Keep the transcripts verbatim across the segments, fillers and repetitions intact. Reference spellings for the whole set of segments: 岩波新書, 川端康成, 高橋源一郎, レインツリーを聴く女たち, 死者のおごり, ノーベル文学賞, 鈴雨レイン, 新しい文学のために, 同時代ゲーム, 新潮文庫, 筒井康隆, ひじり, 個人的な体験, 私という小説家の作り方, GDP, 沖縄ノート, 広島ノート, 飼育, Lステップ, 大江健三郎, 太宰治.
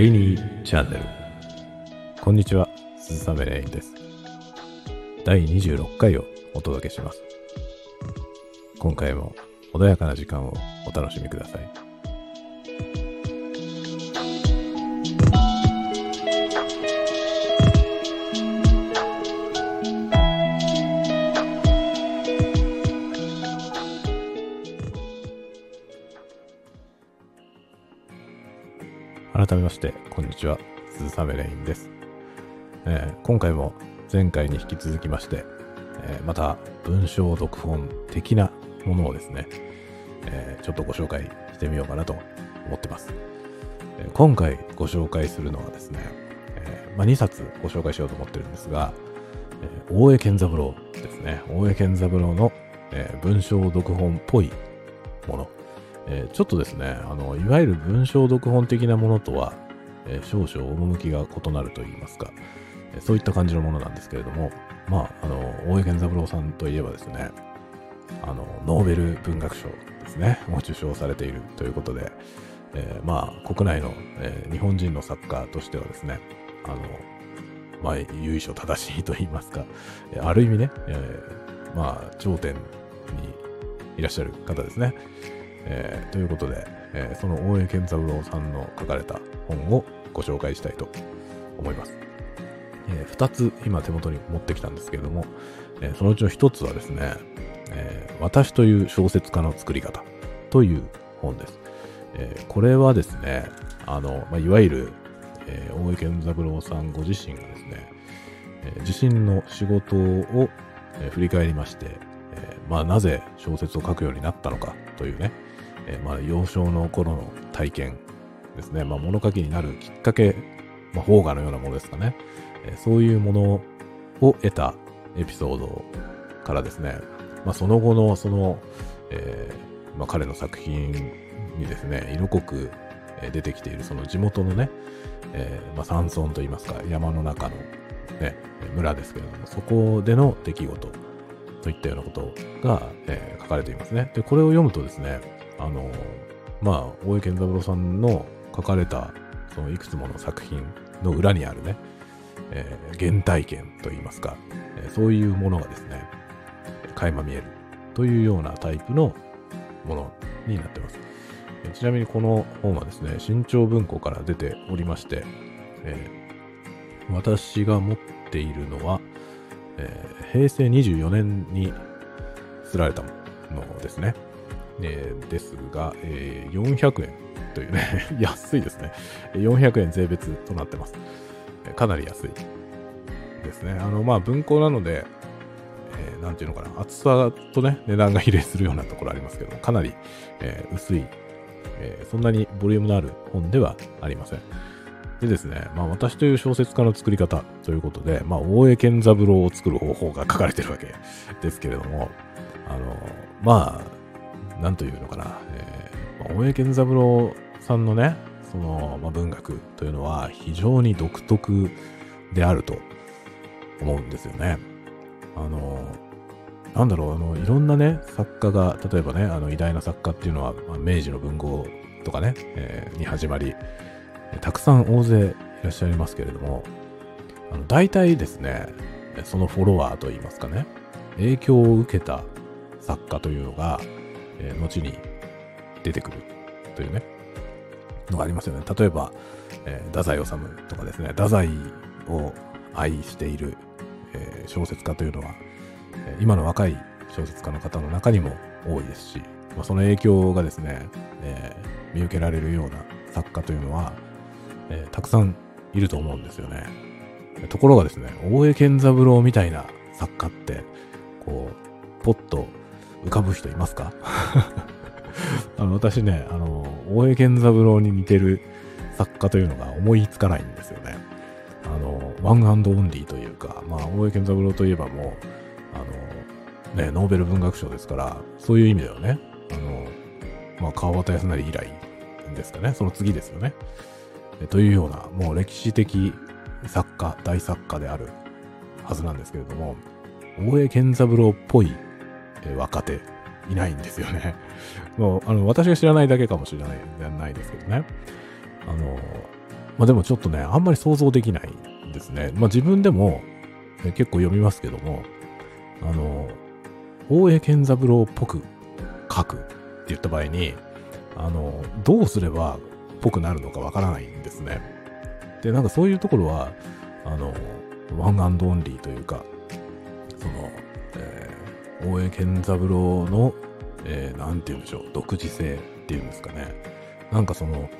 レイニーチャンネル。こんにちは、鈴雨レインです。だいにじゅうろっかいをお届けします。今回も穏やかな時間をお楽しみください。改めましてこんにちは、鈴雨レインです。えー、今回も前回に引き続きまして、えー、また文章読本的なものをですね、えー、ちょっとご紹介してみようかなと思ってます。えー、今回ご紹介するのはですね、えーまあ、にさつご紹介しようと思ってるんですが、えー、大江健三郎ですね。大江健三郎の、えー、文章読本っぽいもの、えー、ちょっとですね、あのいわゆる文章読本的なものとは、えー、少々趣が異なるといいますか、えー、そういった感じのものなんですけれども、まあ、あの大江健三郎さんといえばですね、あのノーベル文学賞ですね、もう受賞されているということで、えー、まあ国内の、えー、日本人の作家としてはですね、あの、まあ、由緒正しいといいますか、ある意味ね、えー、まあ頂点にいらっしゃる方ですね。えー、ということで、えー、その大江健三郎さんの書かれた本をご紹介したいと思います。えー、ふたつ今手元に持ってきたんですけれども、えー、そのうちのひとつはですね、えー、私という小説家の作り方という本です。えー、これはですね、あの、まあ、いわゆる、えー、大江健三郎さんご自身がですね、えー、自身の仕事を、えー、振り返りまして、えー、まあ、なぜ小説を書くようになったのかというね、えーまあ、幼少の頃の体験ですね、まあ、物書きになるきっかけ、まあ、萌芽のようなものですかね、えー、そういうものを得たエピソードからですね、まあ、その後のその、えーまあ、彼の作品にですね、色濃く出てきているその地元のね、えーまあ、山村といいますか、山の中の、ね、村ですけれども、そこでの出来事といったようなことが、えー、書かれていますね。で、これを読むとですね、あのまあ、大江健三郎さんの書かれたそのいくつもの作品の裏にあるね、えー、原体験といいますか、えー、そういうものがですね、垣間見えるというようなタイプのものになってます。えー、ちなみにこの本はですね、新潮文庫から出ておりまして、えー、私が持っているのは、えー、へいせいにじゅうよねんに刷られたものですね。えー、ですが、えー、よんひゃくえんというね安いですね。よんひゃくえん税別となってます。かなり安いですね。あのまあ文庫なので、えー、なんていうのかな、厚さとね値段が比例するようなところありますけど、かなり、えー、薄い、えー、そんなにボリュームのある本ではありません。でですね、まあ、私という小説家の作り方ということで、まあ、大江健三郎を作る方法が書かれてるわけですけれども、あのまあなんというのかな、えー、大江健三郎さんのね、その、まあ、文学というのは非常に独特であると思うんですよね。あの、なんだろう、あの、いろんなね、作家が、例えばね、あの、偉大な作家っていうのは、まあ、明治の文豪とかね、えー、に始まり、たくさん大勢いらっしゃいますけれども、あの大体ですね、そのフォロワーといいますかね、影響を受けた作家というのが、後に出てくるというねのがありますよね。例えば、えー、太宰治とかですね、太宰を愛している、えー、小説家というのは、えー、今の若い小説家の方の中にも多いですし、まあ、その影響がですね、えー、見受けられるような作家というのは、えー、たくさんいると思うんですよね。ところがですね、大江健三郎みたいな作家ってこうポッと浮かぶ人いますか？あの私ね、あの大江健三郎に似てる作家というのが思いつかないんですよね。あのワンアンドオンリーというか、まあ、大江健三郎といえばもうあの、ね、ノーベル文学賞ですから、そういう意味ではね、あの、まあ、川端康成以来ですかね、その次ですよね。えというような、もう歴史的作家、大作家であるはずなんですけれども、大江健三郎っぽい若手いないんですよね。もうあの私が知らないだけかもしれない、ないですけどね。あのまあ、でもちょっとね、あんまり想像できないですね。まあ、自分でも、ね、結構読みますけども、あの、大江健三郎っぽく書くって言った場合に、あの、どうすればっぽくなるのかわからないんですね。で、なんかそういうところは、あの、ワンアンドオンリーというか、その、えー、大江健三郎の、えー、なんて言うんでしょう、独自性っていうんですかね。なんかその、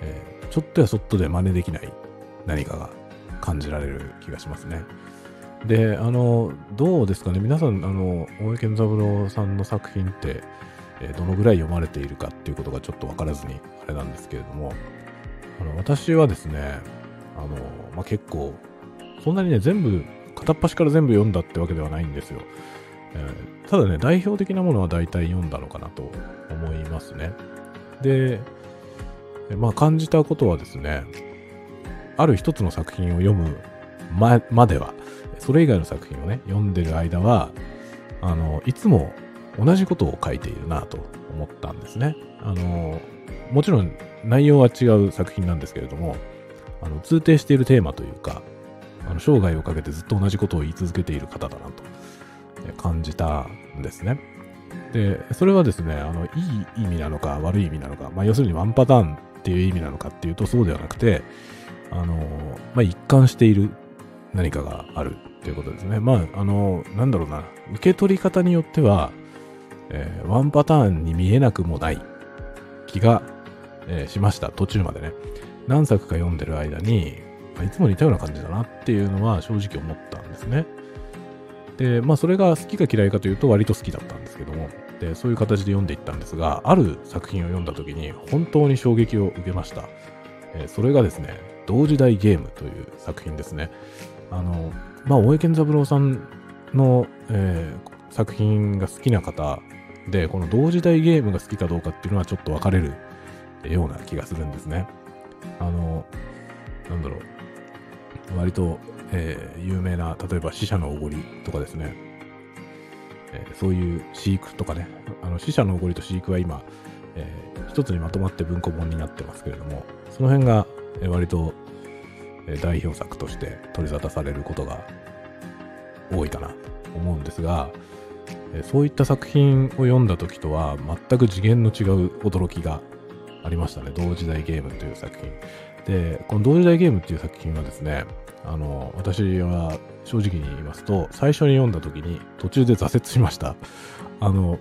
えー、ちょっとやそっとで真似できない何かが感じられる気がしますね。で、あの、どうですかね、皆さん、あの、大江健三郎さんの作品って、えー、どのぐらい読まれているかっていうことがちょっとわからずに、あれなんですけれども、あの、私はですね、あの、まあ、結構、そんなにね、全部、片っ端から全部読んだってわけではないんですよ。えー、ただね、代表的なものは大体読んだのかなと思いますね。で、まあ、感じたことはですね、ある一つの作品を読むま、までは、それ以外の作品をね、読んでる間は、あの、いつも同じことを書いているなと思ったんですね。あの、もちろん内容は違う作品なんですけれども、あの、通底しているテーマというか、あの、生涯をかけてずっと同じことを言い続けている方だなと感じたんですね。で、それはですね、あの、いい意味なのか悪い意味なのか、まあ、要するにワンパターンっていう意味なのかっていうとそうではなくて、あの、まあ、一貫している何かがあるっていうことですね。まあ、あの、なんだろうな、受け取り方によっては、えー、ワンパターンに見えなくもない気が、えー、しました。途中までね。何作か読んでる間に、いつも似たような感じだなっていうのは正直思ったんですね。で、まあ、それが好きか嫌いかというと割と好きだったんですけども、で、そういう形で読んでいったんですが、ある作品を読んだ時に本当に衝撃を受けました。えー、それがですね、同時代ゲームという作品ですね。あの、まあ、大江健三郎さんの、えー、作品が好きな方で、この同時代ゲームが好きかどうかっていうのはちょっと分かれるような気がするんですね。あの、なんだろう、割と、えー、有名な、例えば死者のおごりとかですね、えー、そういう飼育とかね、あの、死者のおごりと飼育は今、えー、一つにまとまって文庫本になってますけれども、その辺が割と代表作として取り沙汰されることが多いかなと思うんですが、そういった作品を読んだ時とは全く次元の違う驚きがありましたね。同時代ゲームという作品で、この同時代ゲームという作品はですね、あの、私は正直に言いますと、最初に読んだ時に途中で挫折しました。あの、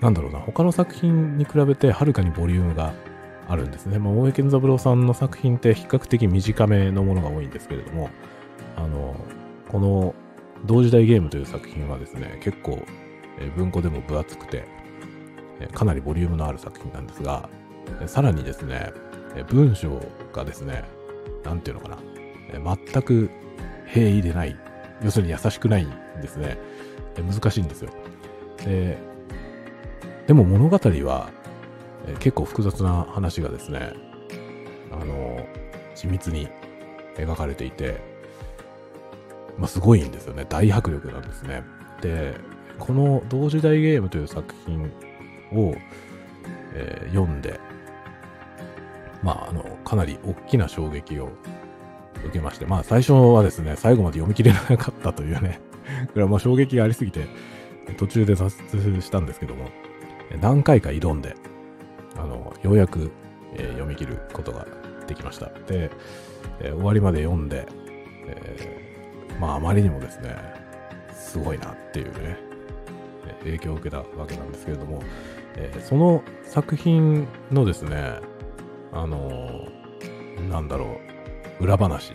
なんだろうな、他の作品に比べてはるかにボリュームがあるんですね。まあ、大江健三郎さんの作品って比較的短めのものが多いんですけれども、あの、この同時代ゲームという作品はですね、結構文庫でも分厚くて、かなりボリュームのある作品なんですが、さらにですね、文章がですね、なんていうのかな、全く平易でない、要するに優しくないんですね。難しいんですよ。で、でも物語は、結構複雑な話がですね、あの、緻密に描かれていて、まあ、すごいんですよね。大迫力なんですね。で、この同時代ゲームという作品を、えー、読んで、まあ、あの、かなり大きな衝撃を受けまして、まあ、最初はですね、最後まで読み切れなかったというね、これはもう衝撃がありすぎて、途中で挫折したんですけども、何回か挑んで、あの、ようやく、えー、読み切ることができました。で、えー、終わりまで読んで、えー、まあ、あまりにもですね、すごいなっていうね、影響を受けたわけなんですけれども、えー、その作品のですね、あのー、なんだろう、裏話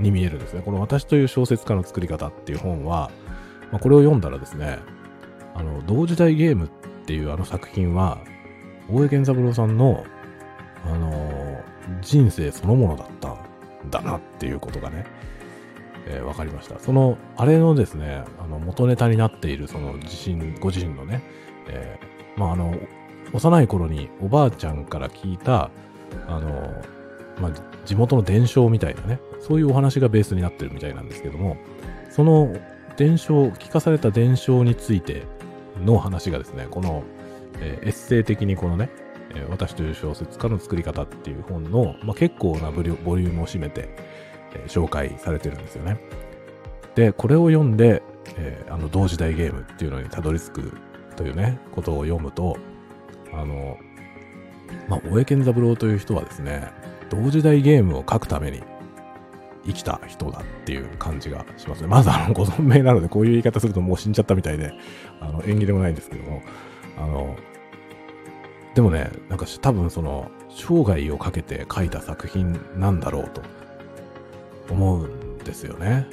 に見えるんですね。この私という小説家の作り方っていう本は、まあ、これを読んだらですね、あの、同時代ゲームっていうあの作品は、大江健三郎さんの、あのー、人生そのものだったんだなっていうことがね、えー、分かりました。その、あれのですね、あの、元ネタになっている、その自身、ご自身のね、えー、まあ、あの、幼い頃におばあちゃんから聞いた、あのー、まあ、地元の伝承みたいなね、そういうお話がベースになってるみたいなんですけども、その伝承、聞かされた伝承についての話がですね、この、えー、エッセイ的にこのね、えー、私という小説家の作り方っていう本の、まあ、結構なボリュームを占めて、えー、紹介されてるんですよね。で、これを読んで、えー、あの同時代ゲームっていうのにたどり着くというね、ことを読むと、あの、まあ、大江健三郎という人はですね、同時代ゲームを書くために生きた人だっていう感じがしますね。まずあのご存命なので、こういう言い方するともう死んじゃったみたいで、あの縁起でもないんですけども、あのでもね、なんか多分その生涯をかけて書いた作品なんだろうと思うんですよね。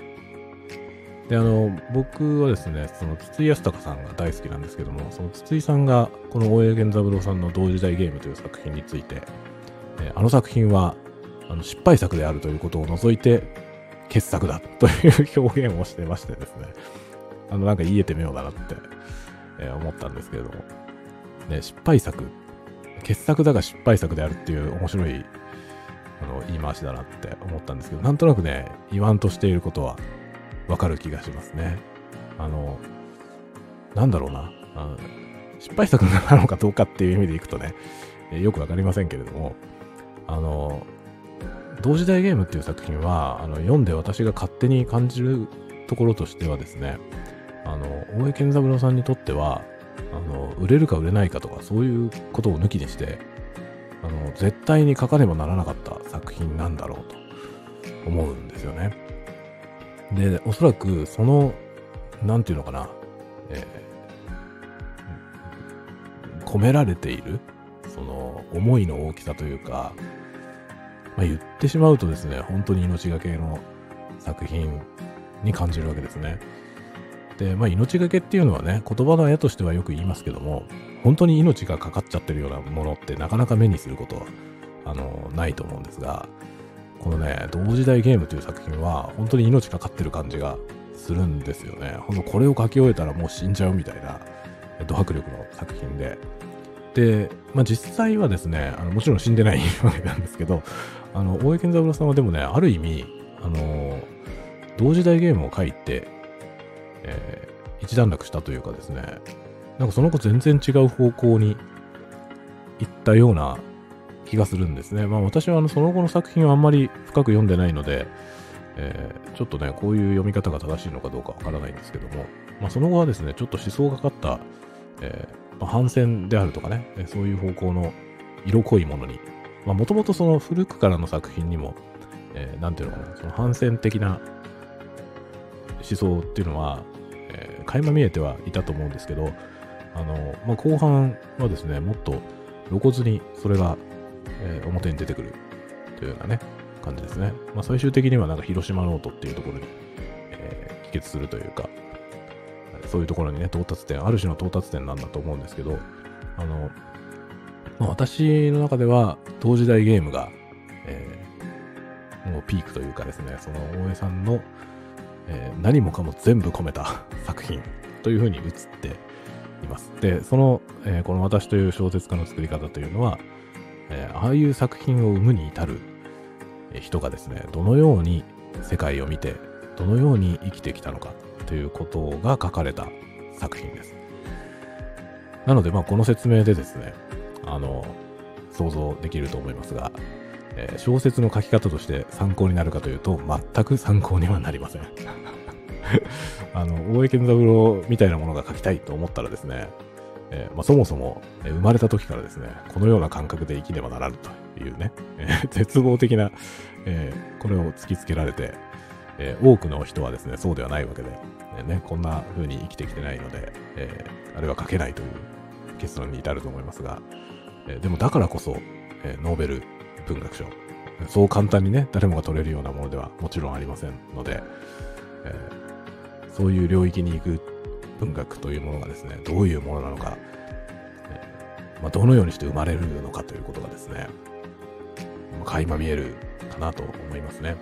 で、あの僕はですね、その筒井康隆さんが大好きなんですけども、その筒井さんがこの大江健三郎さんの同時代ゲームという作品について、えー、あの作品はあの失敗作であるということを除いて傑作だという表現をしてましてですね、あのなんか言えて妙だなって、えー、思ったんですけれども、ね、失敗作、傑作だが失敗作であるっていう面白いあの言い回しだなって思ったんですけど、なんとなくね、言わんとしていることはわかる気がしますね。あのなんだろうな、あの失敗作なのかどうかっていう意味でいくとね、えー、よくわかりませんけれども、あの同時代ゲームっていう作品は、あの読んで私が勝手に感じるところとしてはですね、あの大江健三郎さんにとっては、あの売れるか売れないかとかそういうことを抜きにして、あの絶対に書かねばならなかった作品なんだろうと思うんですよね。で、おそらくそのなんていうのかな、えー、込められているその思いの大きさというか、まあ、言ってしまうとですね、本当に命がけの作品に感じるわけですね。で、まあ、命がけっていうのはね、言葉のあやとしてはよく言いますけども、本当に命がかかっちゃってるようなものってなかなか目にすることはあのないと思うんですが、このね、同時代ゲームという作品は本当に命かかってる感じがするんですよね。ほんとこれを書き終えたらもう死んじゃうみたいなド迫力の作品で、で、まあ、実際はですね、あのもちろん死んでないわけなんですけど、あの大江健三郎さんはでもね、ある意味、あのー、同時代ゲームを書いて、えー、一段落したというかですね、なんかその後全然違う方向に行ったような気がするんですね。まあ、私はあのその後の作品をあんまり深く読んでないので、えー、ちょっとね、こういう読み方が正しいのかどうかわからないんですけども、まあ、その後はですね、ちょっと思想がかった、えーまあ、反戦であるとかね、そういう方向の色濃いものに、もともとその古くからの作品にも、えー、なんていうのかな、その反戦的な思想っていうのは、えー、垣間見えてはいたと思うんですけど、あの、まあ、後半はですね、もっと露骨にそれが、えー、表に出てくるというようなね、感じですね。まあ、最終的にはなんか広島ノートっていうところに、えー、帰結するというか、そういうところにね、到達点、ある種の到達点なんだと思うんですけど、あの、まあ、私の中では同時代ゲームが、えー、もうピークというかですね、その大江さんの、えー、何もかも全部込めた作品というふうに映っています。で、その、えー、この私という小説家の作り方というのは、えー、ああいう作品を生むに至る人がですね、どのように世界を見て、どのように生きてきたのかということが書かれた作品です。なので、まあ、この説明でですね、あの想像できると思いますが、えー、小説の書き方として参考になるかというと、全く参考にはなりません。あの大江健三郎みたいなものが書きたいと思ったらですね、えーまあ、そもそも生まれた時からですね、このような感覚で生きねばならぬというね、えー、絶望的な、えー、これを突きつけられて、えー、多くの人はですね、そうではないわけで、えーね、こんな風に生きてきてないので、えー、あれは書けないという結論に至ると思いますが、えー、でもだからこそ、えー、ノーベル文学賞、そう簡単にね、誰もが取れるようなものではもちろんありませんので、えー、そういう領域に行く文学というものがですね、どういうものなのか、えーまあ、どのようにして生まれるのかということがですね、まあ、垣間見えるかなと思いますね。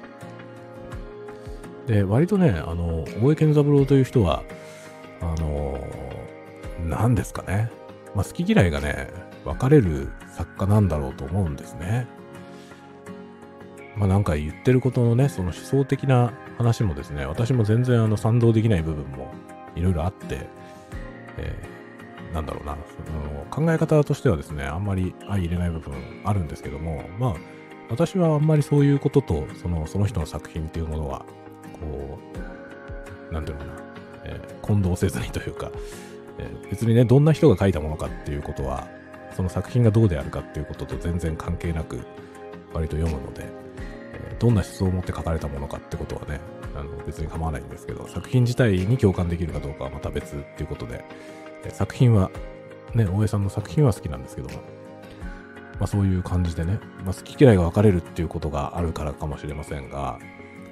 で、割とね、あの大江健三郎という人は、あの何ですかね、まあ、好き嫌いがね、分かれる作家なんだろうと思うんですね。まあ、なんか言ってることのね、その思想的な話もですね、私も全然あの賛同できない部分もいろいろあって、えなんだろうな、その考え方としてはですね、あんまり相入れない部分あるんですけども、まあ私はあんまりそういうこととそのその人の作品っていうものはこうなんていうのかな、えー、混同せずにというか、えー、別にね、どんな人が書いたものかっていうことは、その作品がどうであるかっていうことと全然関係なく割と読むので、えー、どんな思想を持って書かれたものかってことはね、あの別に構わないんですけど、作品自体に共感できるかどうかはまた別っていうことで、作品はね、大江さんの作品は好きなんですけども、まあ、そういう感じでね、まあ、好き嫌いが分かれるっていうことがあるからかもしれませんが、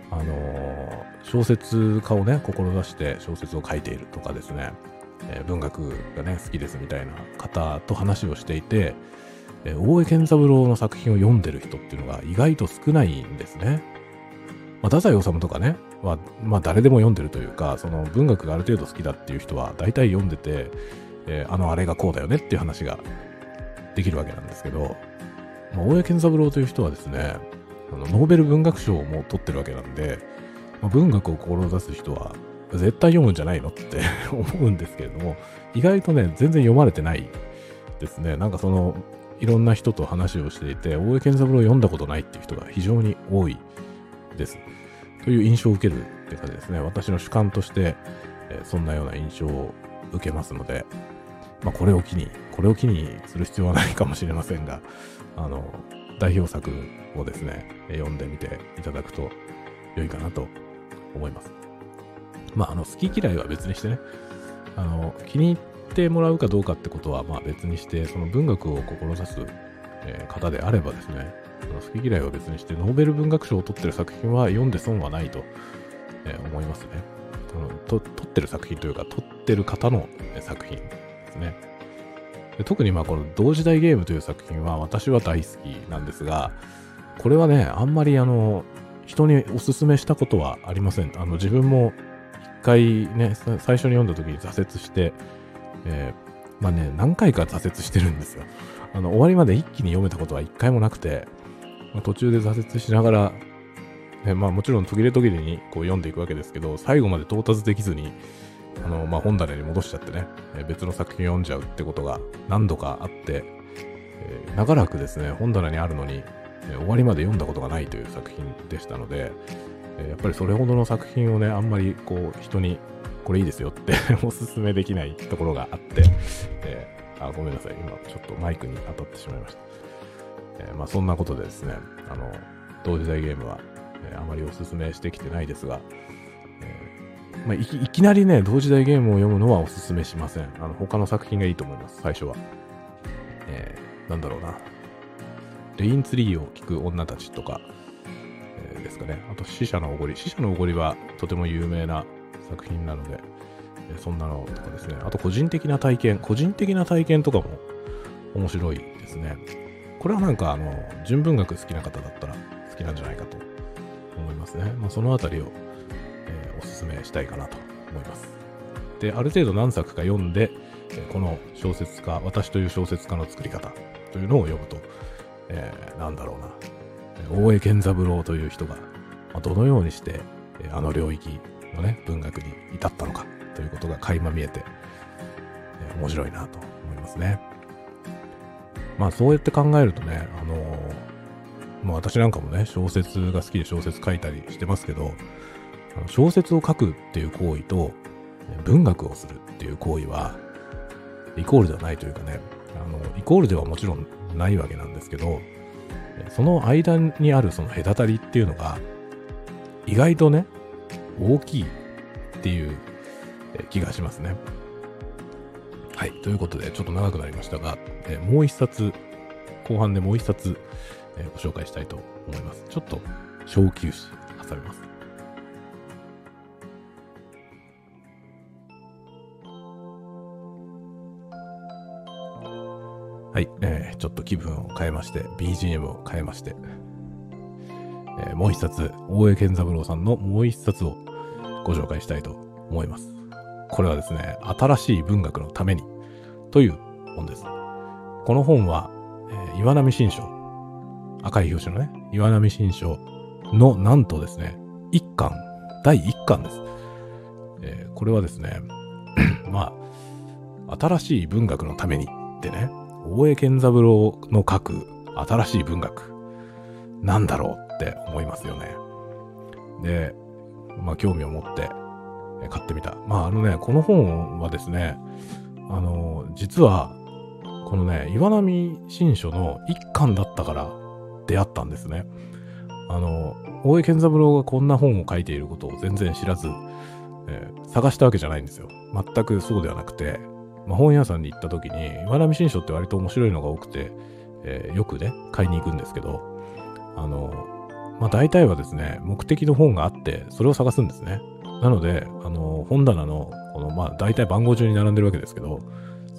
あのー、小説家をね志して小説を書いているとかですね、えー、文学がね好きですみたいな方と話をしていて、えー、大江健三郎の作品を読んでる人っていうのが意外と少ないんですね。まあ、太宰治とかねは、まあ、誰でも読んでるというか、その文学がある程度好きだっていう人は大体読んでて、えー、あのあれがこうだよねっていう話ができるわけなんですけど、まあ、大江健三郎という人はですね、ノーベル文学賞も取ってるわけなんで、まあ、文学を志す人は絶対読むんじゃないのって思うんですけれども、意外とね全然読まれてないですね。なんかそのいろんな人と話をしていて、大江健三郎を読んだことないっていう人が非常に多いですという印象を受けるって感じですね。私の主観としてそんなような印象を受けますので、まあ、これを機にこれを機にする必要はないかもしれませんが、あの代表作をですね、読んでみていただくと良いかなと思います。まあ、あの好き嫌いは別にしてね、あの気に入ってもらうかどうかってことはまあ別にして、その文学を志す方であればですね、好き嫌いは別にして、ノーベル文学賞を取ってる作品は読んで損はないと思いますね。と取ってる作品というか、取ってる方の作品ですね。特にまあこの同時代ゲームという作品は私は大好きなんですが、これはねあんまりあの人におすすめしたことはありません。あの自分も一回ね最初に読んだ時に挫折して、えー、まあね何回か挫折してるんですよ。あの終わりまで一気に読めたことは一回もなくて、まあ、途中で挫折しながら、ね、まあもちろん途切れ途切れにこう読んでいくわけですけど、最後まで到達できずにあのまあ、本棚に戻しちゃってね、別の作品読んじゃうってことが何度かあって、えー、長らくですね本棚にあるのに、えー、終わりまで読んだことがないという作品でしたので、えー、やっぱりそれほどの作品をねあんまりこう人にこれいいですよっておすすめできないところがあって、えー、あごめんなさい、今ちょっとマイクに当たってしまいました、えー、まあそんなことでですね、あの同時代ゲームは、えー、あまりおすすめしてきてないですが、まあ、い, きいきなりね同時代ゲームを読むのはおすすめしません。あの他の作品がいいと思います。最初は、えー、なんだろうな、レインツリーを聴く女たちとか、えー、ですかね。あと死者のおごり死者のおごりはとても有名な作品なので、えー、そんなのとかですね。あと個人的な体験個人的な体験とかも面白いですね。これはなんかあの純文学好きな方だったら好きなんじゃないかと思いますね。まあ、そのあたりをおすすめしたいかなと思います。で、ある程度何作か読んで、この小説家、私という小説家の作り方というのを読むと、えー、なんだろうな、大江健三郎という人がどのようにしてあの領域のね文学に至ったのかということが垣間見えて、えー、面白いなと思いますね。まあそうやって考えるとね、あのー、まあ、私なんかもね小説が好きで小説書いたりしてますけど。小説を書くっていう行為と文学をするっていう行為はイコールではないというかね、あのイコールではもちろんないわけなんですけど、その間にあるその隔たりっていうのが意外とね大きいっていう気がしますね。はい、ということでちょっと長くなりましたが、もう一冊後半でもう一冊ご紹介したいと思います。ちょっと小休止挟みます。はい、えー、ちょっと気分を変えまして ビージーエム を変えまして、えー、もう一冊大江健三郎さんのもう一冊をご紹介したいと思います。これはですね、新しい文学のためにという本です。この本は、えー、岩波新書、赤い表紙のね岩波新書のなんとですね一巻第一巻です、えー、これはですねまあ新しい文学のためにってね、大江健三郎の書く新しい文学なんだろうって思いますよね。で、まあ興味を持って買ってみた。まああのね、この本はですね、あの実はこのね岩波新書の一巻だったから出会ったんですね。あの大江健三郎がこんな本を書いていることを全然知らず、えー、探したわけじゃないんですよ。全くそうではなくて、まあ、本屋さんに行った時に岩波新書って割と面白いのが多くて、えー、よくね買いに行くんですけど、あのまあ大体はですね目的の本があってそれを探すんですね。なのであの本棚のこのまあ大体番号順に並んでるわけですけど、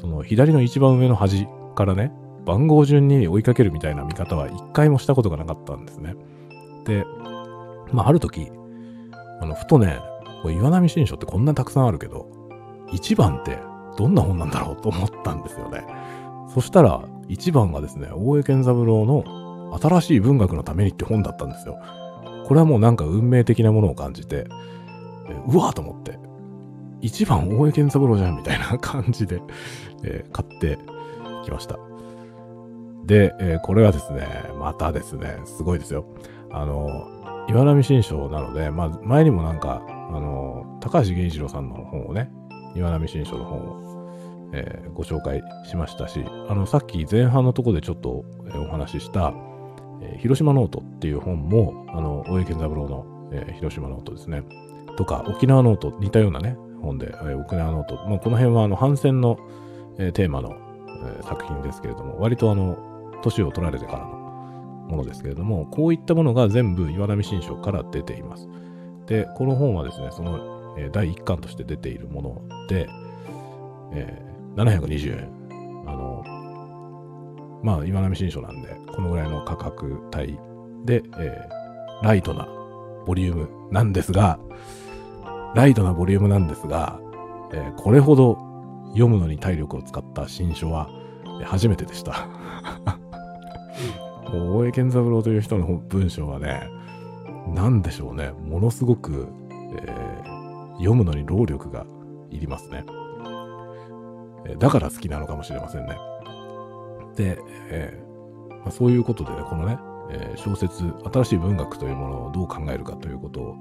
その左の一番上の端からね番号順に追いかけるみたいな見方は一回もしたことがなかったんですね。で、まあある時あのふとねこう岩波新書ってこんなたくさんあるけどいちばんってどんな本なんだろうと思ったんですよね。そしたらいちばんがですね大江健三郎の新しい文学のためにって本だったんですよ。これはもうなんか運命的なものを感じて、うわーと思っていちばん大江健三郎じゃんみたいな感じで、えー、買ってきました。で、えー、これはですねまたですねすごいですよ。あの岩波新書なので、まあ、前にもなんかあの高橋源一郎さんの本をね岩波新書の本を、えー、ご紹介しましたし、あのさっき前半のとこでちょっとお話しした、えー、広島ノートっていう本もあの大江健三郎の、えー、広島ノートですねとか沖縄ノート似たようなね本で、えー、沖縄ノート、まあ、この辺はあの反戦の、えー、テーマの、えー、作品ですけれども、割とあの年を取られてからのものですけれども、こういったものが全部岩波新書から出ています。で、この本はですねその、えー、だいいっかんとして出ているもので、えー、ななひゃくにじゅうえん、あのまあ岩波新書なんでこのぐらいの価格帯で、えー、ライトなボリュームなんですがライトなボリュームなんですが、えー、これほど読むのに体力を使った新書は初めてでした大江健三郎という人の文章はね、なんでしょうね、ものすごく、えー、読むのに労力がいりますね。だから好きなのかもしれませんね。で、えーまあ、そういうことでね、このね、えー、小説、新しい文学というものをどう考えるかということを、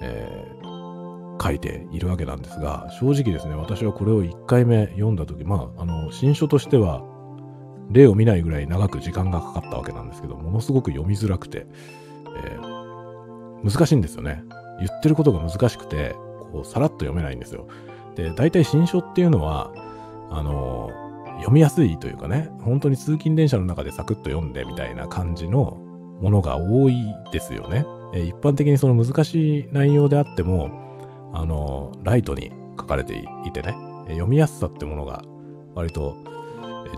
えー、書いているわけなんですが、正直ですね、私はこれをいっかいめ読んだとき、まあ、あの、新書としては、例を見ないぐらい長く時間がかかったわけなんですけど、ものすごく読みづらくて、えー、難しいんですよね。言ってることが難しくて、こうさらっと読めないんですよ。で、大体新書っていうのはあのー、読みやすいというかね、本当に通勤電車の中でサクッと読んでみたいな感じのものが多いですよね。えー、一般的にその難しい内容であっても、あのー、ライトに書かれていてね、読みやすさってものが割と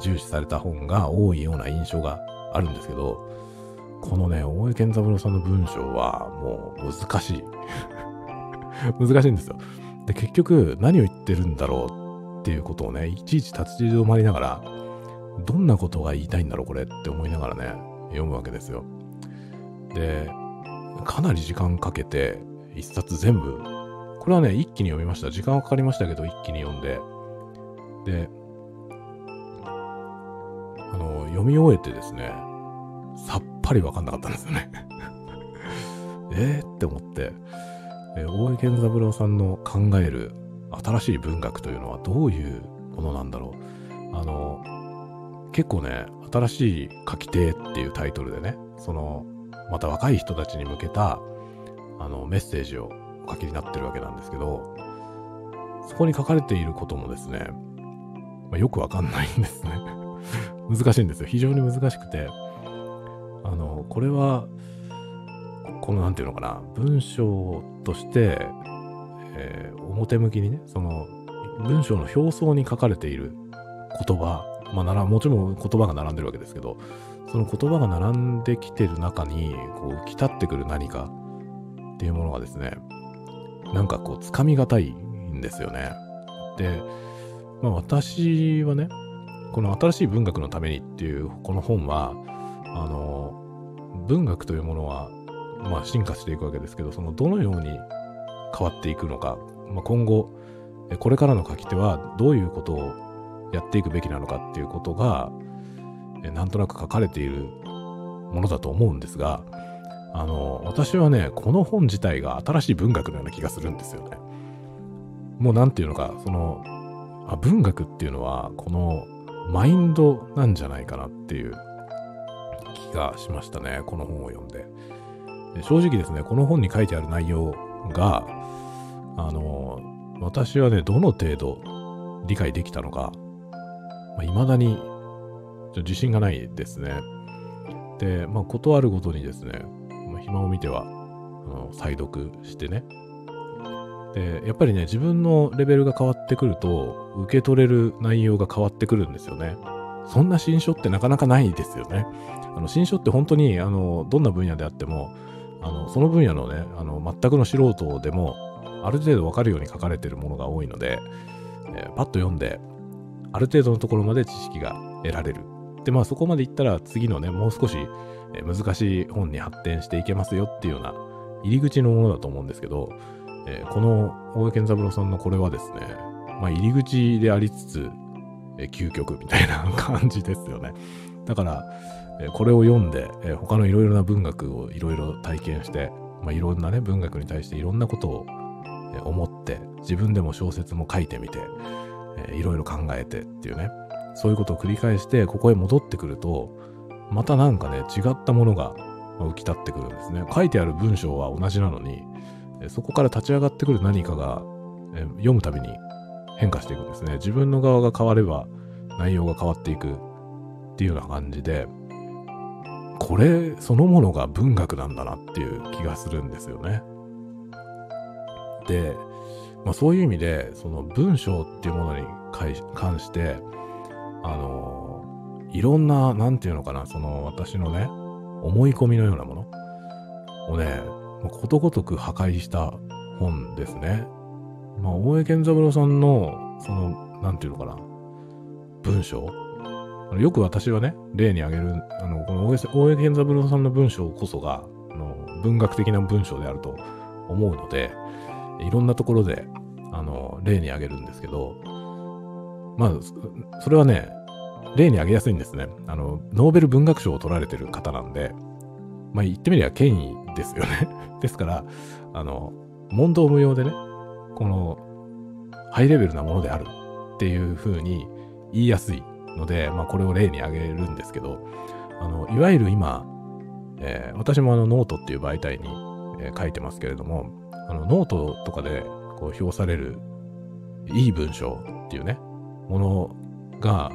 重視された本が多いような印象があるんですけど、このね大江健三郎さんの文章はもう難しい難しいんですよ。で、結局何を言ってるんだろうっていうことをね、いちいち立ち止まりながら、どんなことが言いたいんだろうこれって思いながらね読むわけですよ。で、かなり時間かけて一冊全部、これはね一気に読みました。時間はかかりましたけど一気に読んで、であの読み終えてですね、さっぱり分かんなかったんですよねえーって思って、えー、大江健三郎さんの考える新しい文学というのはどういうものなんだろう。あの結構ね、新しい書き手っていうタイトルでね、そのまた若い人たちに向けたあのメッセージをお書きになってるわけなんですけど、そこに書かれていることもですね、まあ、よく分かんないんですね難しいんですよ。非常に難しくて、あのこれはこのなんていうのかな、文章として、えー、表向きにね、その文章の表層に書かれている言葉、まあならもちろん言葉が並んでるわけですけど、その言葉が並んできてる中にこう浮き立ってくる何かっていうものがですね、なんかこうつかみがたいんですよね。で、まあ私はね、この新しい文学のためにっていうこの本は、あの文学というものはまあ進化していくわけですけど、そのどのように変わっていくのか、まあ、今後、これからの書き手はどういうことをやっていくべきなのかっていうことがなんとなく書かれているものだと思うんですが、あの私はねこの本自体が新しい文学のような気がするんですよね。もうなんていうのか、そのあ文学っていうのはこのマインドなんじゃないかなっていう気がしましたね、この本を読んで。正直ですね、この本に書いてある内容があの私はねどの程度理解できたのか、まあ、未だに自信がないですね。で、まあ、ことあるごとにですね、まあ、暇を見てはあの再読してね、でやっぱりね自分のレベルが変わってくると受け取れる内容が変わってくるんですよね。そんな新書ってなかなかないですよね。あの新書って本当にあのどんな分野であってもあのその分野のねあの全くの素人でもある程度わかるように書かれているものが多いので、えー、パッと読んである程度のところまで知識が得られる。でまあそこまでいったら次のねもう少し難しい本に発展していけますよっていうような入り口のものだと思うんですけど、えー、この大江健三郎さんのこれはですね、まあ、入り口でありつつ、えー、究極みたいな感じですよね。だから、えー、これを読んで、えー、他のいろいろな文学をいろいろ体験して、まあ、いろんなね文学に対していろんなことを思って自分でも小説も書いてみて、えー、いろいろ考えてっていうね、そういうことを繰り返してここへ戻ってくるとまたなんかね違ったものが浮き立ってくるんですね。書いてある文章は同じなのにそこから立ち上がってくる何かが読むたびに変化していくんですね。自分の側が変われば内容が変わっていくっていうような感じで、これそのものが文学なんだなっていう気がするんですよね。で、まあ、そういう意味でその文章っていうものに関してあのいろんななんていうのかな、その私のね思い込みのようなものをねことごとく破壊した本ですね。まあ大江健三郎さんのそのなんていうのかな文章、よく私はね例に挙げるあのこの大江健三郎さんの文章こそがあの文学的な文章であると思うので、いろんなところであの例に挙げるんですけど。まあ、それはね例に挙げやすいんですね。あのノーベル文学賞を取られてる方なんで、まあ、言ってみれば権威ですよねですからあの問答無用でねこのハイレベルなものであるっていう風に言いやすいので、まあ、これを例に挙げるんですけど、あのいわゆる今、えー、私もあのノートっていう媒体に、えー、書いてますけれども、あのノートとかでこう評されるいい文章っていうねものが、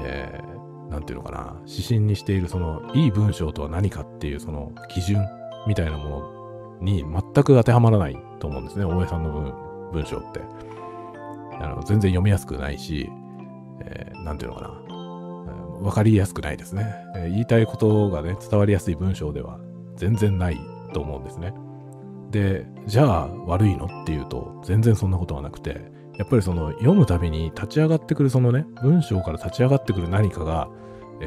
えー、なんていうのかな、指針にしているそのいい文章とは何かっていうその基準みたいなものに全く当てはまらないと思うんですね。大江さんの 文, 文章ってあの全然読みやすくないし、えー、なんていうのかな、分かりやすくないですね、えー、言いたいことがね伝わりやすい文章では全然ないと思うんですね。でじゃあ悪いのっていうと全然そんなことはなくて、やっぱりその読むたびに立ち上がってくるそのね文章から立ち上がってくる何かが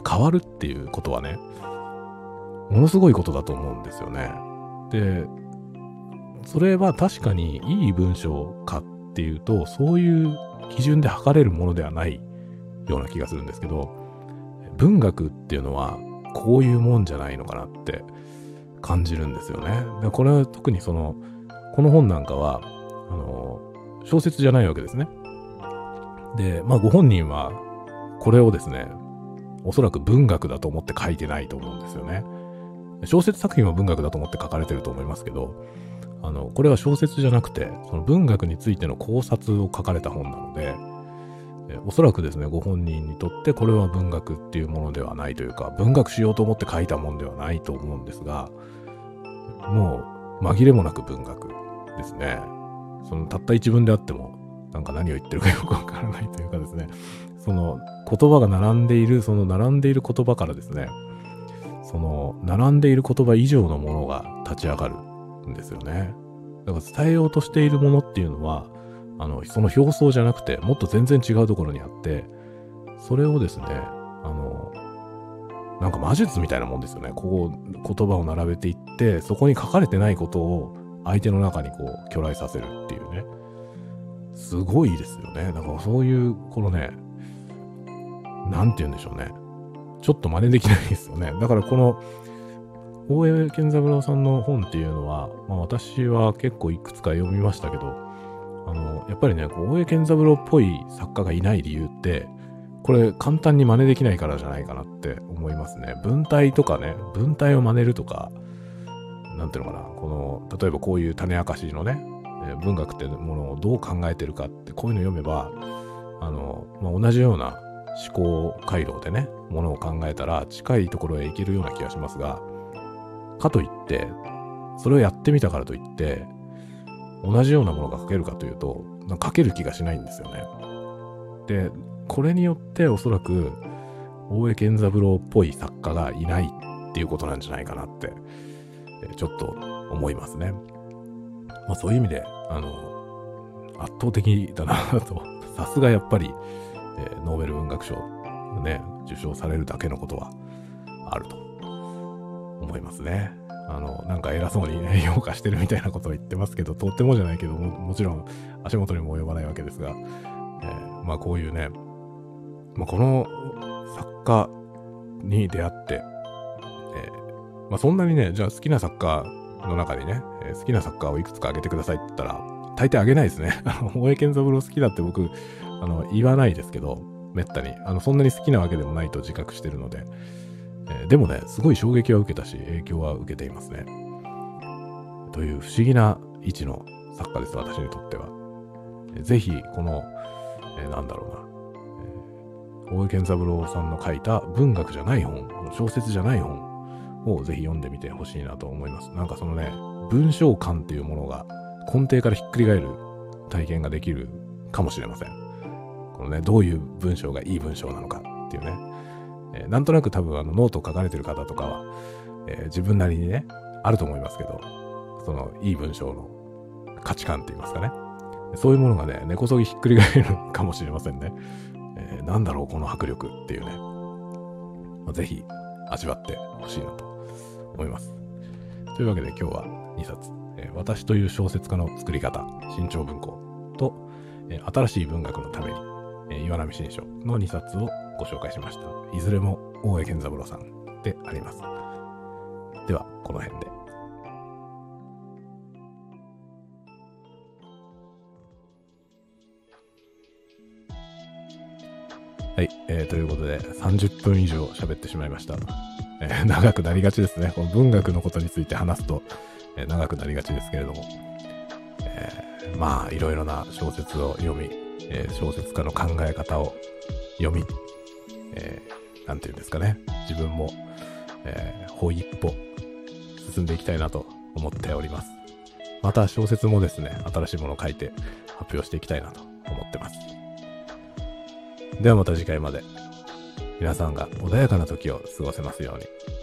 変わるっていうことはねものすごいことだと思うんですよね。でそれは確かにいい文章かっていうとそういう基準で測れるものではないような気がするんですけど、文学っていうのはこういうもんじゃないのかなって感じるんですよね。でこれは特にそのこの本なんかはあの小説じゃないわけですね。で、まあご本人はこれをですね、おそらく文学だと思って書いてないと思うんですよね。小説作品は文学だと思って書かれてると思いますけど、あのこれは小説じゃなくてその文学についての考察を書かれた本なので、おそらくですねご本人にとってこれは文学っていうものではないというか、文学しようと思って書いたもんではないと思うんですが、もう紛れもなく文学ですね。そのたった一文であってもなんか何を言ってるかよくわからないというかですね、その言葉が並んでいるその並んでいる言葉からですね、その並んでいる言葉以上のものが立ち上がるんですよね。だから伝えようとしているものっていうのはあのその表層じゃなくてもっと全然違うところにあって、それをですねあのなんか魔術みたいなもんですよね。こう言葉を並べていってそこに書かれてないことを相手の中にこう巨来させるっていうね、すごいですよね。だからそういうこのね、なんて言うんでしょうね、ちょっと真似できないですよね。だからこの大江健三郎さんの本っていうのは、まあ、私は結構いくつか読みましたけど、あのやっぱりね、こう大江健三郎っぽい作家がいない理由って、これ簡単に真似できないからじゃないかなって思いますね。文体とかね、文体を真似るとか、なんていうのかな、この例えばこういう種明かしのね、文学ってものをどう考えてるかって、こういうの読めば、あの、まあ、同じような思考回路でね、ものを考えたら近いところへ行けるような気がしますが、かといってそれをやってみたからといって同じようなものが書けるかというと、なんか書ける気がしないんですよね。でこれによっておそらく大江健三郎っぽい作家がいないっていうことなんじゃないかなってちょっと思いますね。まあ、そういう意味であの圧倒的だなと、さすがやっぱりノーベル文学賞ね、受賞されるだけのことはあると思いますね。あのなんか偉そうにね、評価してるみたいなことを言ってますけど、とってもじゃないけど、 も, もちろん足元にも及ばないわけですが、えー、まあこういうね、まあ、この作家に出会って、えーまあ、そんなにね、じゃあ好きな作家の中にね、えー、好きな作家をいくつか挙げてくださいって言ったら大抵挙げないですね。大江健三郎好きだって僕あの言わないですけど、めったにあのそんなに好きなわけでもないと自覚してるので、えー、でもね、すごい衝撃は受けたし影響は受けていますね。という不思議な位置の作家です、私にとっては。えー、ぜひこの、えー、なんだろうな、えー、大江健三郎さんの書いた文学じゃない本、小説じゃない本をぜひ読んでみてほしいなと思います。なんかそのね、文章感っていうものが根底からひっくり返る体験ができるかもしれません。このね、どういう文章がいい文章なのかっていうね、えー、なんとなく多分あのノートを書かれてる方とかは、えー、自分なりにねあると思いますけど、そのいい文章の価値観って言いますかね、そういうものがね根こそぎひっくり返るかもしれませんね。えー、なんだろうこの迫力っていうね、まあ、ぜひ味わってほしいなと思います。というわけで今日はにさつ、えー、私という小説家の作り方、新潮文庫と、えー、新しい文学のために、岩波新書のにさつをご紹介しました。いずれも大江健三郎さんであります。ではこの辺で。はい、えー、ということでさんじゅっぷん以上喋ってしまいました。えー、長くなりがちですね。この文学のことについて話すと、えー、長くなりがちですけれども、えー、まあいろいろな小説を読み、えー、小説家の考え方を読み、えー、なんていうんですかね、自分も、えー、方一歩進んでいきたいなと思っております。また小説もですね、新しいものを書いて発表していきたいなと思ってます。ではまた次回まで、皆さんが穏やかな時を過ごせますように。